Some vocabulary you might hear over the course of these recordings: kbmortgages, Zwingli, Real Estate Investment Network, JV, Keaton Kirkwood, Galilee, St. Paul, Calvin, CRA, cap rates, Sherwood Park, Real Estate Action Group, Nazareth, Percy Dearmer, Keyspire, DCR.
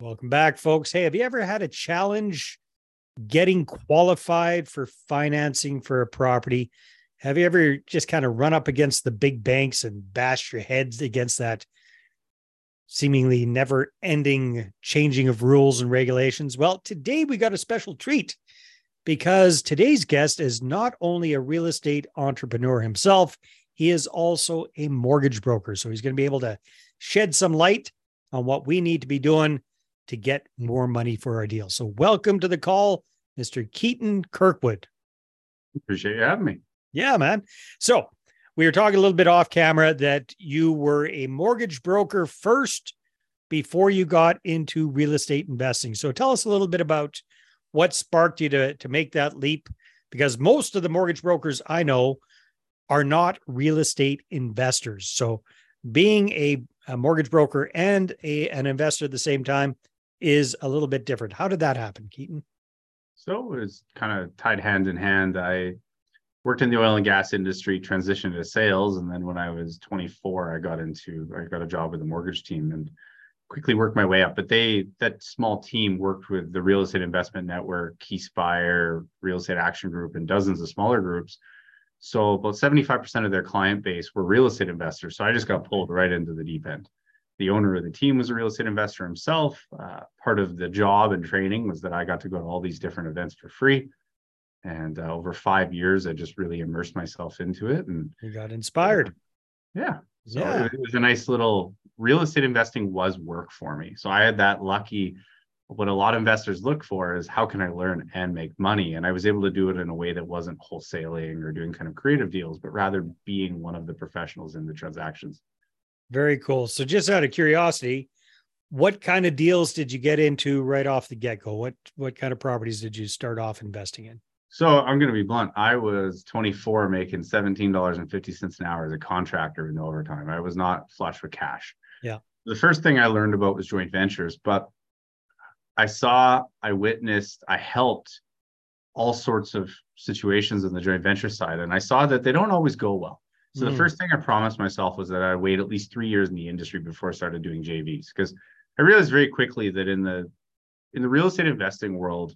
Welcome back, folks. Hey, have you ever had a challenge getting qualified for financing for a property? Have you ever just kind of run up against the big banks and bashed your heads against that seemingly never-ending changing of rules and regulations? Well, today we got a special treat because today's guest is not only a real estate entrepreneur himself, he is also a mortgage broker. So he's going to be able to shed some light on what we need to be doing to get more money for our deal. So welcome to the call, Mr. Keaton Kirkwood. Appreciate you having me. Yeah, man. So we were talking a little bit off camera that you were a mortgage broker first before you got into real estate investing. So tell us a little bit about what sparked you to make that leap, because most of the mortgage brokers I know are not real estate investors. So being a mortgage broker and an investor at the same time is a little bit different. How did that happen, Keaton? So it was kind of tied hand in hand. I worked in the oil and gas industry, transitioned to sales. And then when I was 24, I got a job with the mortgage team and quickly worked my way up. But that small team worked with the Real Estate Investment Network, Keyspire, Real Estate Action Group, and dozens of smaller groups. So about 75% of their client base were real estate investors. So I just got pulled right into the deep end. The owner of the team was a real estate investor himself. Part of the job and training was that I got to go to all these different events for free. And over 5 years, I just really immersed myself into it. And you got inspired. Yeah. So yeah. It was a nice little, real estate investing was work for me. So I had that lucky, what a lot of investors look for is how can I learn and make money? And I was able to do it in a way that wasn't wholesaling or doing kind of creative deals, but rather being one of the professionals in the transactions. Very cool. So just out of curiosity, what kind of deals did you get into right off the get-go? What kind of properties did you start off investing in? So I'm going to be blunt. I was 24 making $17.50 an hour as a contractor with no overtime. I was not flush with cash. Yeah. The first thing I learned about was joint ventures, but I witnessed, I helped all sorts of situations on the joint venture side. And I saw that they don't always go well. So the first thing I promised myself was that I'd wait at least 3 years in the industry before I started doing JVs. Because I realized very quickly that in the real estate investing world,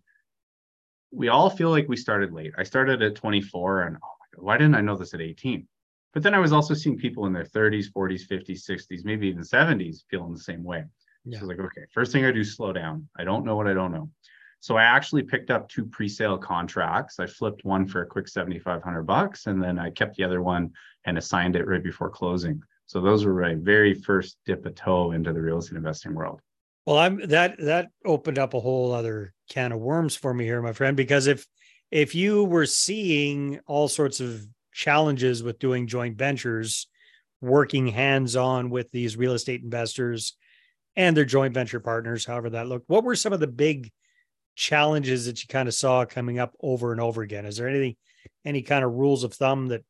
we all feel like we started late. I started at 24 and, oh my God, why didn't I know this at 18? But then I was also seeing people in their 30s, 40s, 50s, 60s, maybe even 70s feeling the same way. Yeah. So I was like, okay, first thing I do, slow down. I don't know what I don't know. So I actually picked up 2 pre-sale contracts. I flipped one for a quick $7,500, and then I kept the other one and assigned it right before closing. So those were my very first dip a toe into the real estate investing world. Well, that opened up a whole other can of worms for me here, my friend, because if you were seeing all sorts of challenges with doing joint ventures, working hands-on with these real estate investors and their joint venture partners, however that looked, what were some of the big challenges that you kind of saw coming up over and over again? Is there any kind of rules of thumb that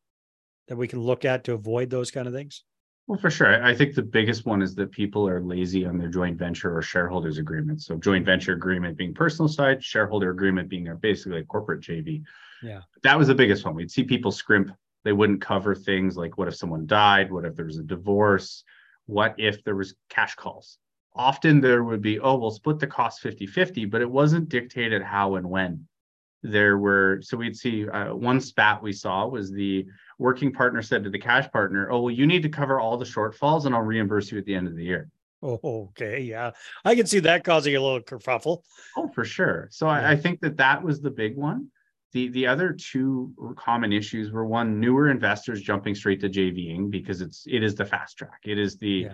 we can look at to avoid those kind of things? Well, for sure. I think the biggest one is that people are lazy on their joint venture or shareholders agreements. So joint venture agreement being personal side, shareholder agreement being basically a corporate JV. Yeah. That was the biggest one. We'd see people scrimp. They wouldn't cover things like, what if someone died? What if there was a divorce? What if there was cash calls? Often there would be, oh, we'll split the cost 50-50, but it wasn't dictated how and when. So we'd see one spat we saw was the working partner said to the cash partner, oh, well, you need to cover all the shortfalls and I'll reimburse you at the end of the year. Oh, okay. Yeah. I can see that causing a little kerfuffle. Oh, for sure. So yeah. I think that was the big one. The other 2 common issues were, one, newer investors jumping straight to JVing because it is the fast track. It is the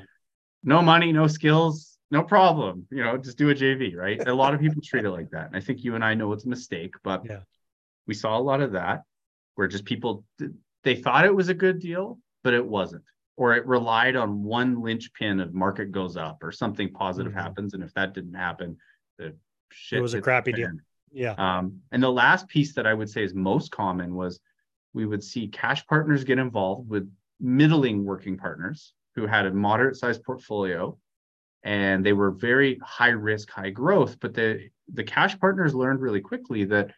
no money, no skills. No problem. Just do a JV, right? A lot of people treat it like that. And I think you and I know it's a mistake, but we saw a lot of that where just people, they thought it was a good deal, but it wasn't. Or it relied on one linchpin of market goes up or something positive happens. And if that didn't happen, it was a crappy deal. Yeah. And the last piece that I would say is most common was we would see cash partners get involved with middling working partners who had a moderate sized portfolio. And they were very high risk, high growth, but the cash partners learned really quickly that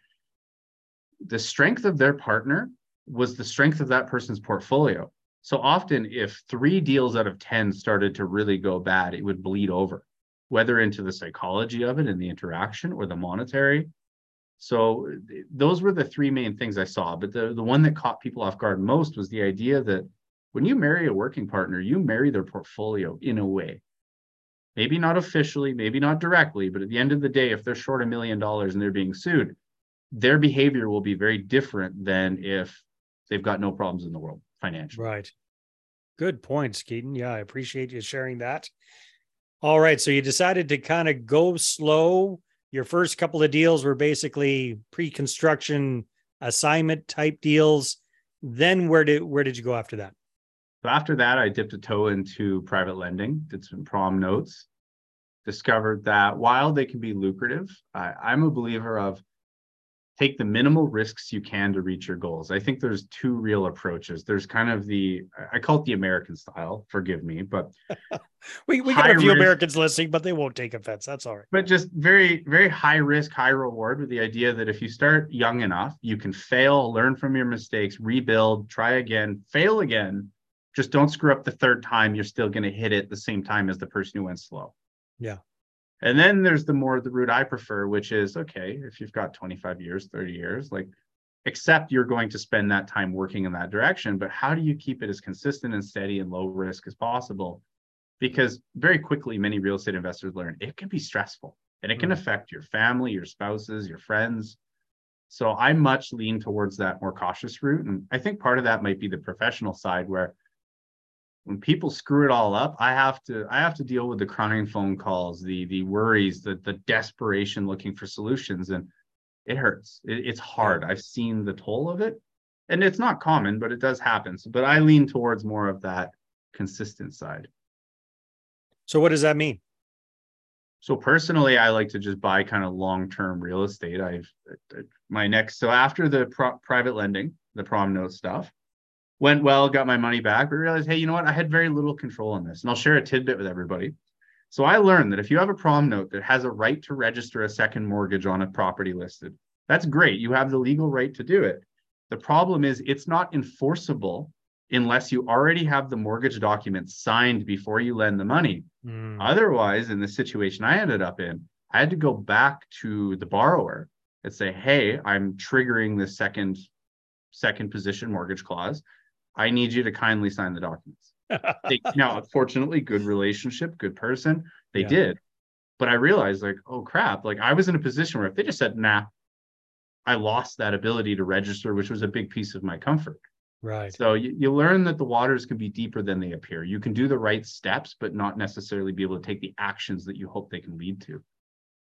the strength of their partner was the strength of that person's portfolio. So often if 3 deals out of 10 started to really go bad, it would bleed over. whether into the psychology of it and the interaction or the monetary. So those were the three main things I saw. But the one that caught people off guard most was the idea that when you marry a working partner, you marry their portfolio in a way. Maybe not officially, maybe not directly, but at the end of the day, if they're short $1 million and they're being sued, their behavior will be very different than if they've got no problems in the world financially. Right. Good points, Keaton. Yeah, I appreciate you sharing that. All right. So you decided to kind of go slow. Your first couple of deals were basically pre-construction assignment type deals. Then where did you go after that? So after that, I dipped a toe into private lending, did some prom notes, discovered that while they can be lucrative, I'm a believer of take the minimal risks you can to reach your goals. I think there's two real approaches. There's kind of I call it the American style, forgive me, but we got a few risk, Americans listening, but they won't take offense. That's all right. But just very, very high risk, high reward, with the idea that if you start young enough, you can fail, learn from your mistakes, rebuild, try again, fail again. Just don't screw up the third time. You're still going to hit it the same time as the person who went slow. Yeah. And then there's the route I prefer, which is, okay, if you've got 25 years, 30 years, like, accept you're going to spend that time working in that direction, but how do you keep it as consistent and steady and low risk as possible? Because very quickly, many real estate investors learn it can be stressful and it can affect your family, your spouses, your friends. So I much lean towards that more cautious route. And I think part of that might be the professional side, where when people screw it all up, I have to deal with the crying phone calls, the worries, the desperation looking for solutions. And it hurts. It's hard. I've seen the toll of it. And it's not common, but it does happen. So, but I lean towards more of that consistent side. So what does that mean? So personally, I like to just buy kind of long-term real estate. So after the private lending, the prom note stuff, went well, got my money back, but realized, hey, you know what? I had very little control on this. And I'll share a tidbit with everybody. So I learned that if you have a prom note that has a right to register a second mortgage on a property listed, that's great. You have the legal right to do it. The problem is it's not enforceable unless you already have the mortgage document signed before you lend the money. Otherwise, in the situation I ended up in, I had to go back to the borrower and say, hey, I'm triggering the second position mortgage clause. I need you to kindly sign the documents. Now, fortunately, good relationship, good person. They did. But I realized, like, oh, crap. Like, I was in a position where if they just said, nah, I lost that ability to register, which was a big piece of my comfort. Right. So you learn that the waters can be deeper than they appear. You can do the right steps, but not necessarily be able to take the actions that you hope they can lead to.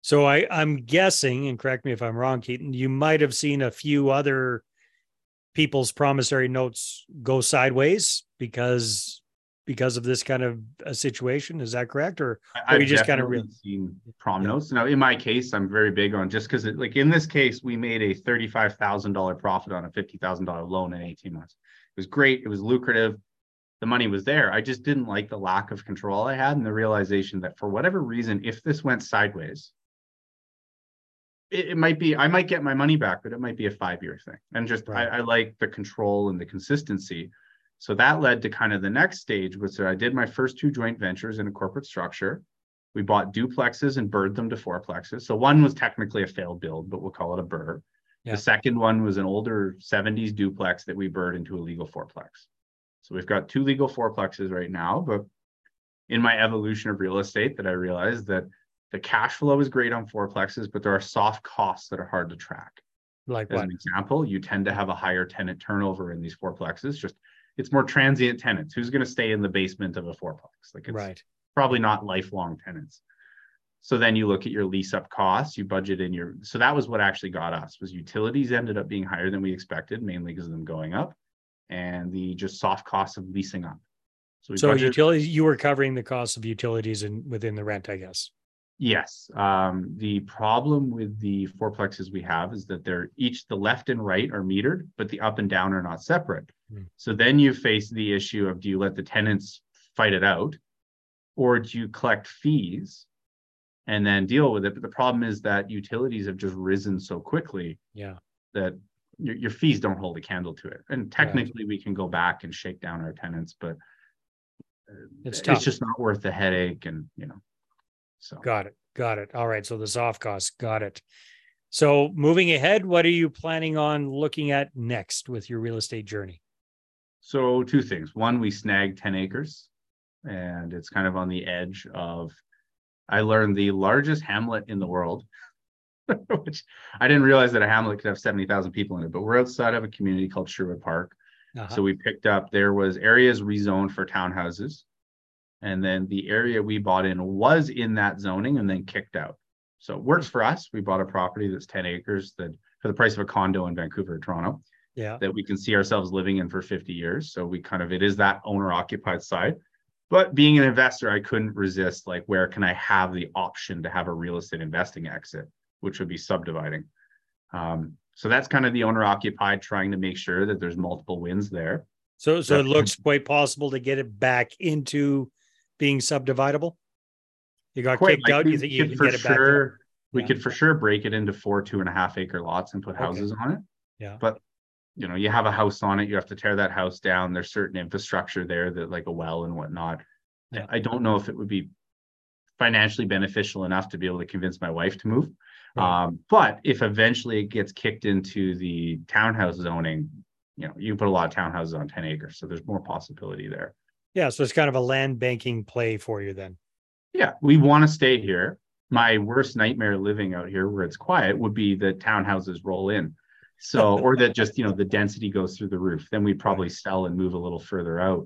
So I'm guessing, and correct me if I'm wrong, Keaton, you might have seen a few other people's promissory notes go sideways because of this kind of a situation. Is that correct? Or you just kind of seen prom notes. Now, in my case, I'm very big on just because, like, in this case, we made a $35,000 profit on a $50,000 loan in 18 months. It was great. It was lucrative. The money was there. I just didn't like the lack of control I had and the realization that for whatever reason, if this went sideways, it might be, I might get my money back, but it might be a 5-year thing. And just, right. I like the control and the consistency. So that led to kind of the next stage, which I did my first two joint ventures in a corporate structure. We bought duplexes and bird them to fourplexes. So one was technically a failed build, but we'll call it a bird. Yeah. The second one was an older 70s duplex that we bird into a legal fourplex. So we've got two legal fourplexes right now, but in my evolution of real estate that I realized that the cash flow is great on fourplexes, but there are soft costs that are hard to track. Like what? As an example, you tend to have a higher tenant turnover in these fourplexes. Just, it's more transient tenants. Who's going to stay in the basement of a fourplex? Like, it's right. Probably not lifelong tenants. So then you look at your lease up costs, you budget in your, so that was what actually got us, was utilities ended up being higher than we expected, mainly because of them going up and the just soft costs of leasing up. So utilities, you were covering the cost of utilities within the rent, I guess. Yes. The problem with the fourplexes we have is that they're each, the left and right are metered, but the up and down are not separate. So then you face the issue of, do you let the tenants fight it out or do you collect fees and then deal with it? But the problem is that utilities have just risen so quickly that your fees don't hold a candle to it. And technically we can go back and shake down our tenants, but it's just not worth the headache and, you know. So Got it. All right. So the soft costs. Got it. So moving ahead, what are you planning on looking at next with your real estate journey? So two things. One, we snagged 10 acres and it's kind of on the edge of, I learned, the largest hamlet in the world, which I didn't realize that a hamlet could have 70,000 people in it, but we're outside of a community called Sherwood Park. Uh-huh. So we picked up, there was areas rezoned for townhouses. And then the area we bought in was in that zoning and then kicked out. So it works for us. We bought a property that's 10 acres that for the price of a condo in Vancouver or Toronto, that we can see ourselves living in for 50 years. So we kind of, it is that owner-occupied side. But being an investor, I couldn't resist, like, where can I have the option to have a real estate investing exit, which would be subdividing. So that's kind of the owner-occupied, trying to make sure that there's multiple wins there. So it looks quite possible to get it back into being subdividable? You got kicked out, you think you can get it back? We could for sure break it into 4 2.5 acre lots and put houses on it. Yeah. But, you know, you have a house on it, you have to tear that house down. There's certain infrastructure there that, like a well and whatnot. Yeah. I don't know if it would be financially beneficial enough to be able to convince my wife to move. Right. But if eventually it gets kicked into the townhouse zoning, you know, you can put a lot of townhouses on 10 acres. So there's more possibility there. Yeah, so it's kind of a land banking play for you then. Yeah, we want to stay here. My worst nightmare living out here where it's quiet would be that townhouses roll in. So, or that just, you know, the density goes through the roof. Then we'd probably sell and move a little further out.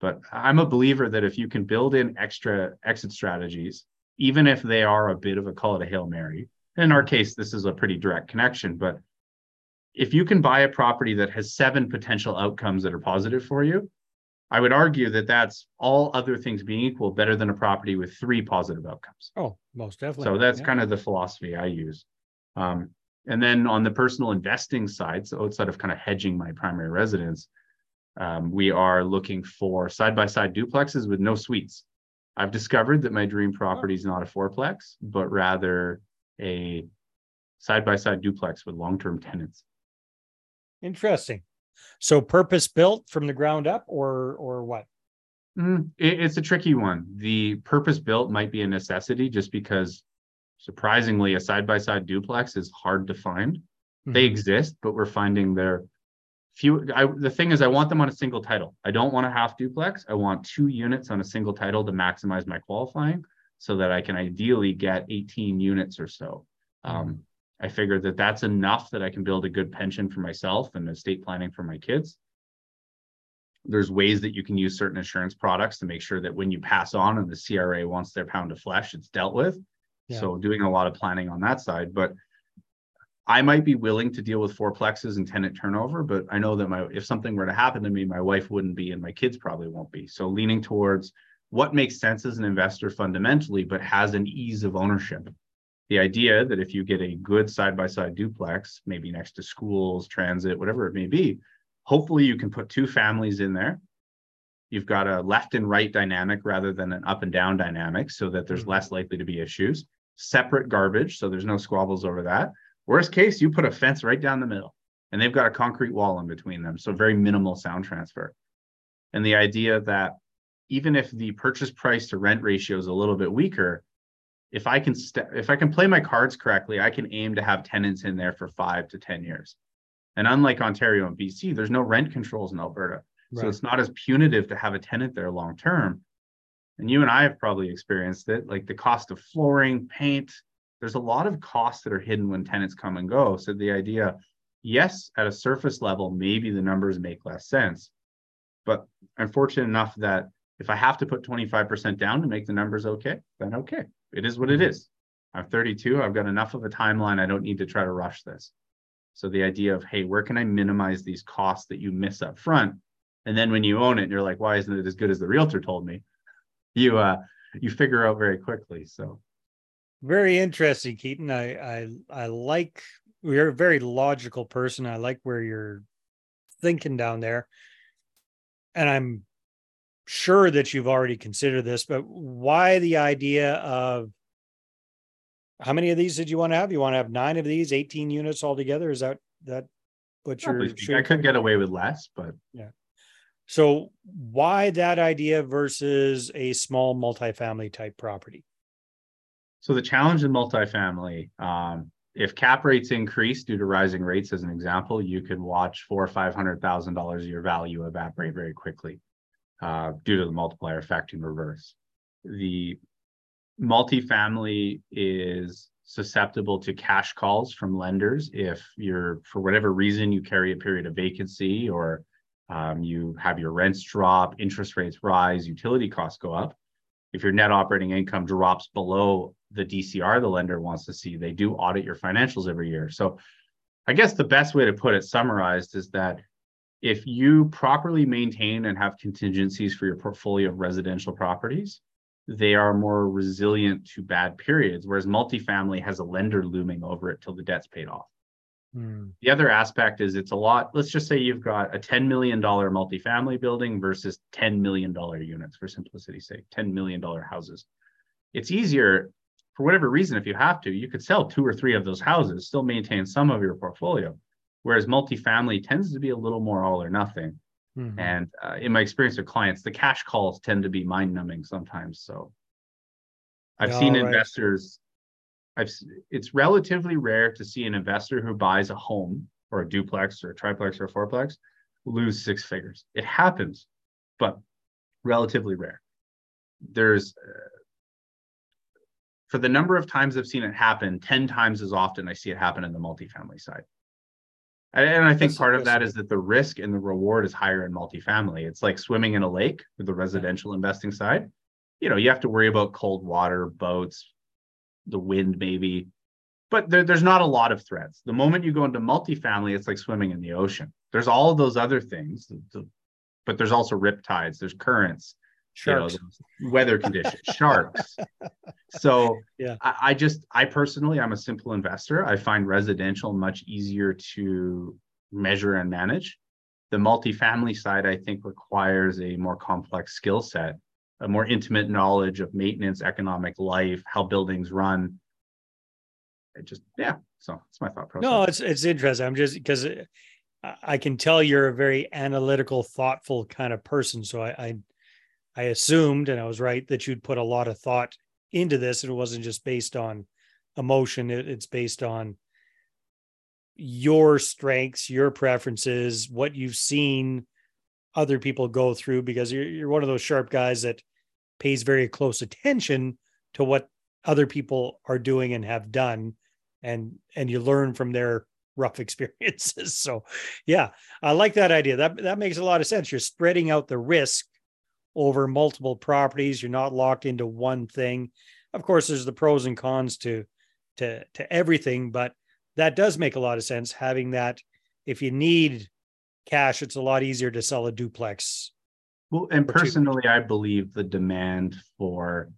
But I'm a believer that if you can build in extra exit strategies, even if they are a bit of a call it a Hail Mary, in our case, this is a pretty direct connection. But if you can buy a property that has 7 potential outcomes that are positive for you, I would argue that that's, all other things being equal, better than a property with 3 positive outcomes. Oh, most definitely. So that's kind of the philosophy I use. And then on the personal investing side, so outside of kind of hedging my primary residence, we are looking for side-by-side duplexes with no suites. I've discovered that my dream property is not a fourplex, but rather a side-by-side duplex with long-term tenants. Interesting. So purpose built from the ground up or what? It's a tricky one. The purpose built might be a necessity just because, surprisingly, a side-by-side duplex is hard to find. Mm-hmm. They exist, but we're finding they're few. The thing is, I want them on a single title. I don't want a half duplex. I want 2 units on a single title to maximize my qualifying so that I can ideally get 18 units or so. I figured that that's enough that I can build a good pension for myself and estate planning for my kids. There's ways that you can use certain insurance products to make sure that when you pass on and the CRA wants their pound of flesh, it's dealt with. Yeah. So doing a lot of planning on that side, but I might be willing to deal with fourplexes and tenant turnover, but I know that if something were to happen to me, my wife wouldn't be, and my kids probably won't be. So leaning towards what makes sense as an investor fundamentally, but has an ease of ownership. The idea that if you get a good side-by-side duplex, maybe next to schools, transit, whatever it may be, hopefully you can put 2 families in there. You've got a left and right dynamic rather than an up and down dynamic so that there's less likely to be issues. Separate garbage, so there's no squabbles over that. Worst case, you put a fence right down the middle and they've got a concrete wall in between them, so very minimal sound transfer. And the idea that even if the purchase price to rent ratio is a little bit weaker, if I can play my cards correctly, I can aim to have tenants in there for 5 to 10 years. And unlike Ontario and BC, there's no rent controls in Alberta. Right. So it's not as punitive to have a tenant there long term. And you and I have probably experienced it, like the cost of flooring, paint. There's a lot of costs that are hidden when tenants come and go. So the idea, yes, at a surface level, maybe the numbers make less sense. But I'm fortunate enough that if I have to put 25% down to make the numbers okay, then okay. It is what it is. I'm 32. I've got enough of a timeline. I don't need to try to rush this. So the idea of, hey, where can I minimize these costs that you miss up front? And then when you own it, you're like, why isn't it as good as the realtor told me? You figure out very quickly. So very interesting, Keaton. I like, you're a very logical person. I like where you're thinking down there. And I'm sure that you've already considered this, but why the idea of, how many of these did you want to have? You want to have 9 of these, 18 units altogether? Is that what you're shooting? I could get away with less, but yeah. So why that idea versus a small multifamily type property? So the challenge in multifamily, if cap rates increase due to rising rates, as an example, you could watch $400,000 or $500,000 of your value evaporate very quickly due to the multiplier effect in reverse. The multifamily is susceptible to cash calls from lenders. If you're, for whatever reason, you carry a period of vacancy or you have your rents drop, interest rates rise, utility costs go up. If your net operating income drops below the DCR the lender wants to see, they do audit your financials every year. So I guess the best way to put it summarized is that if you properly maintain and have contingencies for your portfolio of residential properties, they are more resilient to bad periods, whereas multifamily has a lender looming over it till the debt's paid off. The other aspect is it's a lot, let's just say you've got a $10 million multifamily building versus $10 million units, for simplicity's sake, $10 million houses. It's easier, for whatever reason, if you have to, you could sell 2 or 3 of those houses, still maintain some of your portfolio, whereas multifamily tends to be a little more all or nothing. Mm-hmm. And in my experience with clients, the cash calls tend to be mind-numbing sometimes. So I've seen investors... it's relatively rare to see an investor who buys a home or a duplex or a triplex or a fourplex lose 6 figures. It happens, but relatively rare. There's, for the number of times I've seen it happen, 10 times as often I see it happen in the multifamily side. And I think part of that is that the risk and the reward is higher in multifamily. It's like swimming in a lake with the residential investing side. You know, you have to worry about cold water, boats, the wind maybe, but there's not a lot of threats. The moment you go into multifamily, it's like swimming in the ocean. There's all of those other things, but there's also riptides, there's currents, sharks, you know, weather conditions, sharks. So yeah. I personally, I'm a simple investor. I find residential much easier to measure and manage. The multifamily side, I think, requires a more complex skill set, a more intimate knowledge of maintenance, economic life, how buildings run. So it's my thought process. No, it's interesting. I'm just, because I can tell you're a very analytical, thoughtful kind of person. So I assumed, and I was right, that you'd put a lot of thought into this, and it wasn't just based on emotion. It's based on your strengths, your preferences, what you've seen other people go through, because you're one of those sharp guys that pays very close attention to what other people are doing and have done, and you learn from their rough experiences. So yeah, I like that idea. That makes a lot of sense. You're spreading out the risk over multiple properties. You're not locked into one thing. Of course, there's the pros and cons to everything, but that does make a lot of sense, having that if you need cash, it's a lot easier to sell a duplex. Well, and personally, I believe the demand for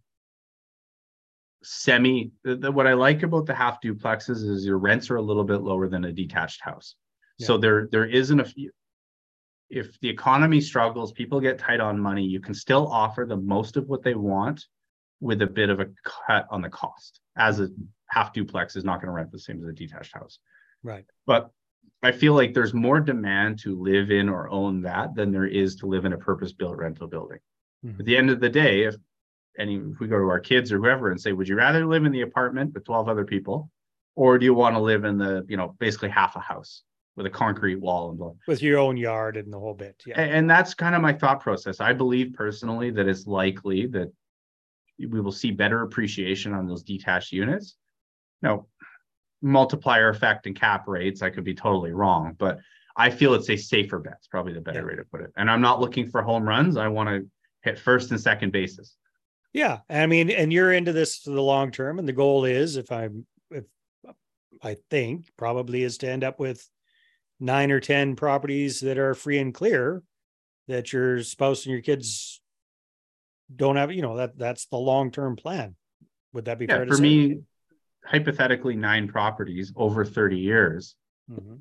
what I like about the half duplexes is your rents are a little bit lower than a detached house. Yeah. So there isn't if the economy struggles, people get tight on money, you can still offer the most of what they want with a bit of a cut on the cost, as a half duplex is not going to rent the same as a detached house. Right. But I feel like there's more demand to live in or own that than there is to live in a purpose-built rental building. Mm-hmm. At the end of the day, if we go to our kids or whoever and say, would you rather live in the apartment with 12 other people, or do you want to live in the, basically half a house with a concrete wall and blah, with your own yard and the whole bit? Yeah. And that's kind of my thought process. I believe personally that it's likely that we will see better appreciation on those detached units. Now, multiplier effect and cap rates, I could be totally wrong, but I feel it's a safer bet. It's probably the better way to put it. And I'm not looking for home runs. I want to hit first and second bases. Yeah. I mean, and you're into this for the long term. And the goal is, I think probably is to end up with 9 or 10 properties that are free and clear that your spouse and your kids don't have, that's the long-term plan. Would that be fair to say? For me, hypothetically 9 properties over 30 years, mm-hmm.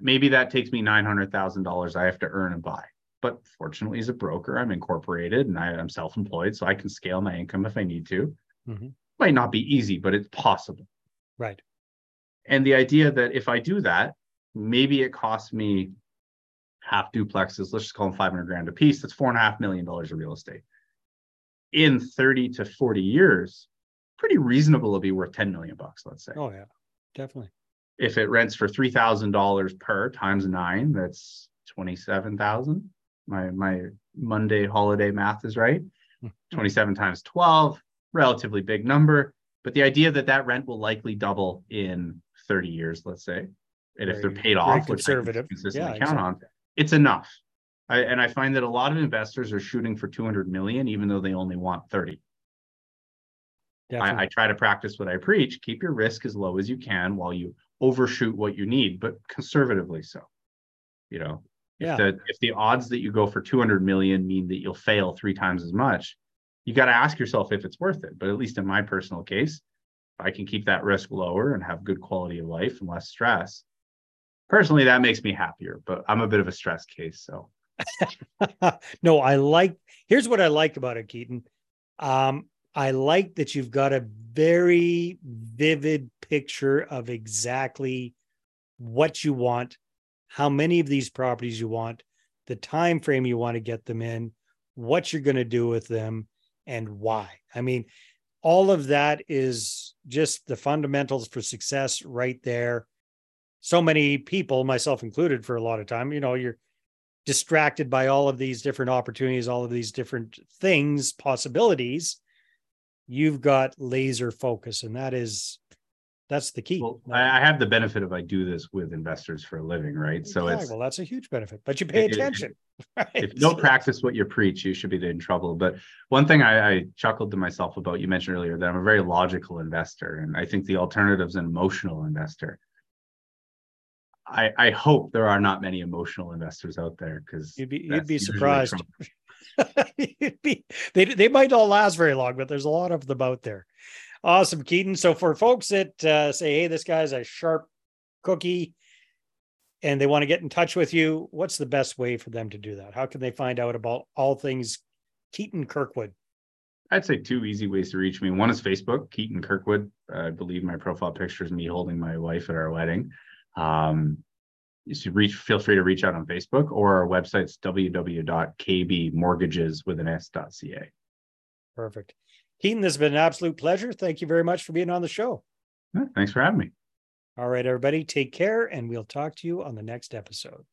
Maybe that takes me $900,000 I have to earn and buy. But fortunately, as a broker, I'm incorporated and I'm self-employed, so I can scale my income if I need to. Mm-hmm. Might not be easy, but it's possible. Right. And the idea that if I do that, maybe it costs me half duplexes, let's just call them $500,000 a piece. That's $4.5 million of real estate. In 30 to 40 years, pretty reasonable to be worth 10 million bucks, let's say. Oh yeah, definitely. If it rents for $3,000 per times 9, that's 27,000. My Monday holiday math is right. 27 times 12, relatively big number. But the idea that that rent will likely double in 30 years, let's say, and if they're paid off, which I consistently count on, it's enough. And I find that a lot of investors are shooting for 200 million, even though they only want 30. I try to practice what I preach. Keep your risk as low as you can while you overshoot what you need, but conservatively so. You know, if the odds that you go for 200 million mean that you'll fail 3 times as much, you got to ask yourself if it's worth it. But at least in my personal case, if I can keep that risk lower and have good quality of life and less stress, personally, that makes me happier. But I'm a bit of a stress case, so. No, here's what I like about it, Keaton. I like that you've got a very vivid picture of exactly what you want, how many of these properties you want, the time frame you want to get them in, what you're going to do with them, and why. I mean, all of that is just the fundamentals for success right there. So many people, myself included, for a lot of time, you know, you're distracted by all of these different opportunities, all of these different things, possibilities. You've got laser focus, and that's the key. Well, I have the benefit of I do this with investors for a living, right? Exactly. So it's, well, that's a huge benefit, but you pay attention. Right? If you don't practice what you preach, you should be in trouble. But one thing I chuckled to myself about, you mentioned earlier that I'm a very logical investor, and I think the alternative's an emotional investor. I hope there are not many emotional investors out there, because you'd be surprised. They might all last very long, but there's a lot of them out there. Awesome, Keaton. So for folks that say, hey, this guy's a sharp cookie and they want to get in touch with you, what's the best way for them to do that? How can they find out about all things Keaton Kirkwood? I'd say 2 easy ways to reach me. One is Facebook, Keaton Kirkwood. I believe my profile picture is me holding my wife at our wedding. You should feel free to reach out on Facebook, or our website's www.kbmortgages.ca. Perfect. Keaton, this has been an absolute pleasure. Thank you very much for being on the show. Thanks for having me. All right, everybody, take care, and we'll talk to you on the next episode.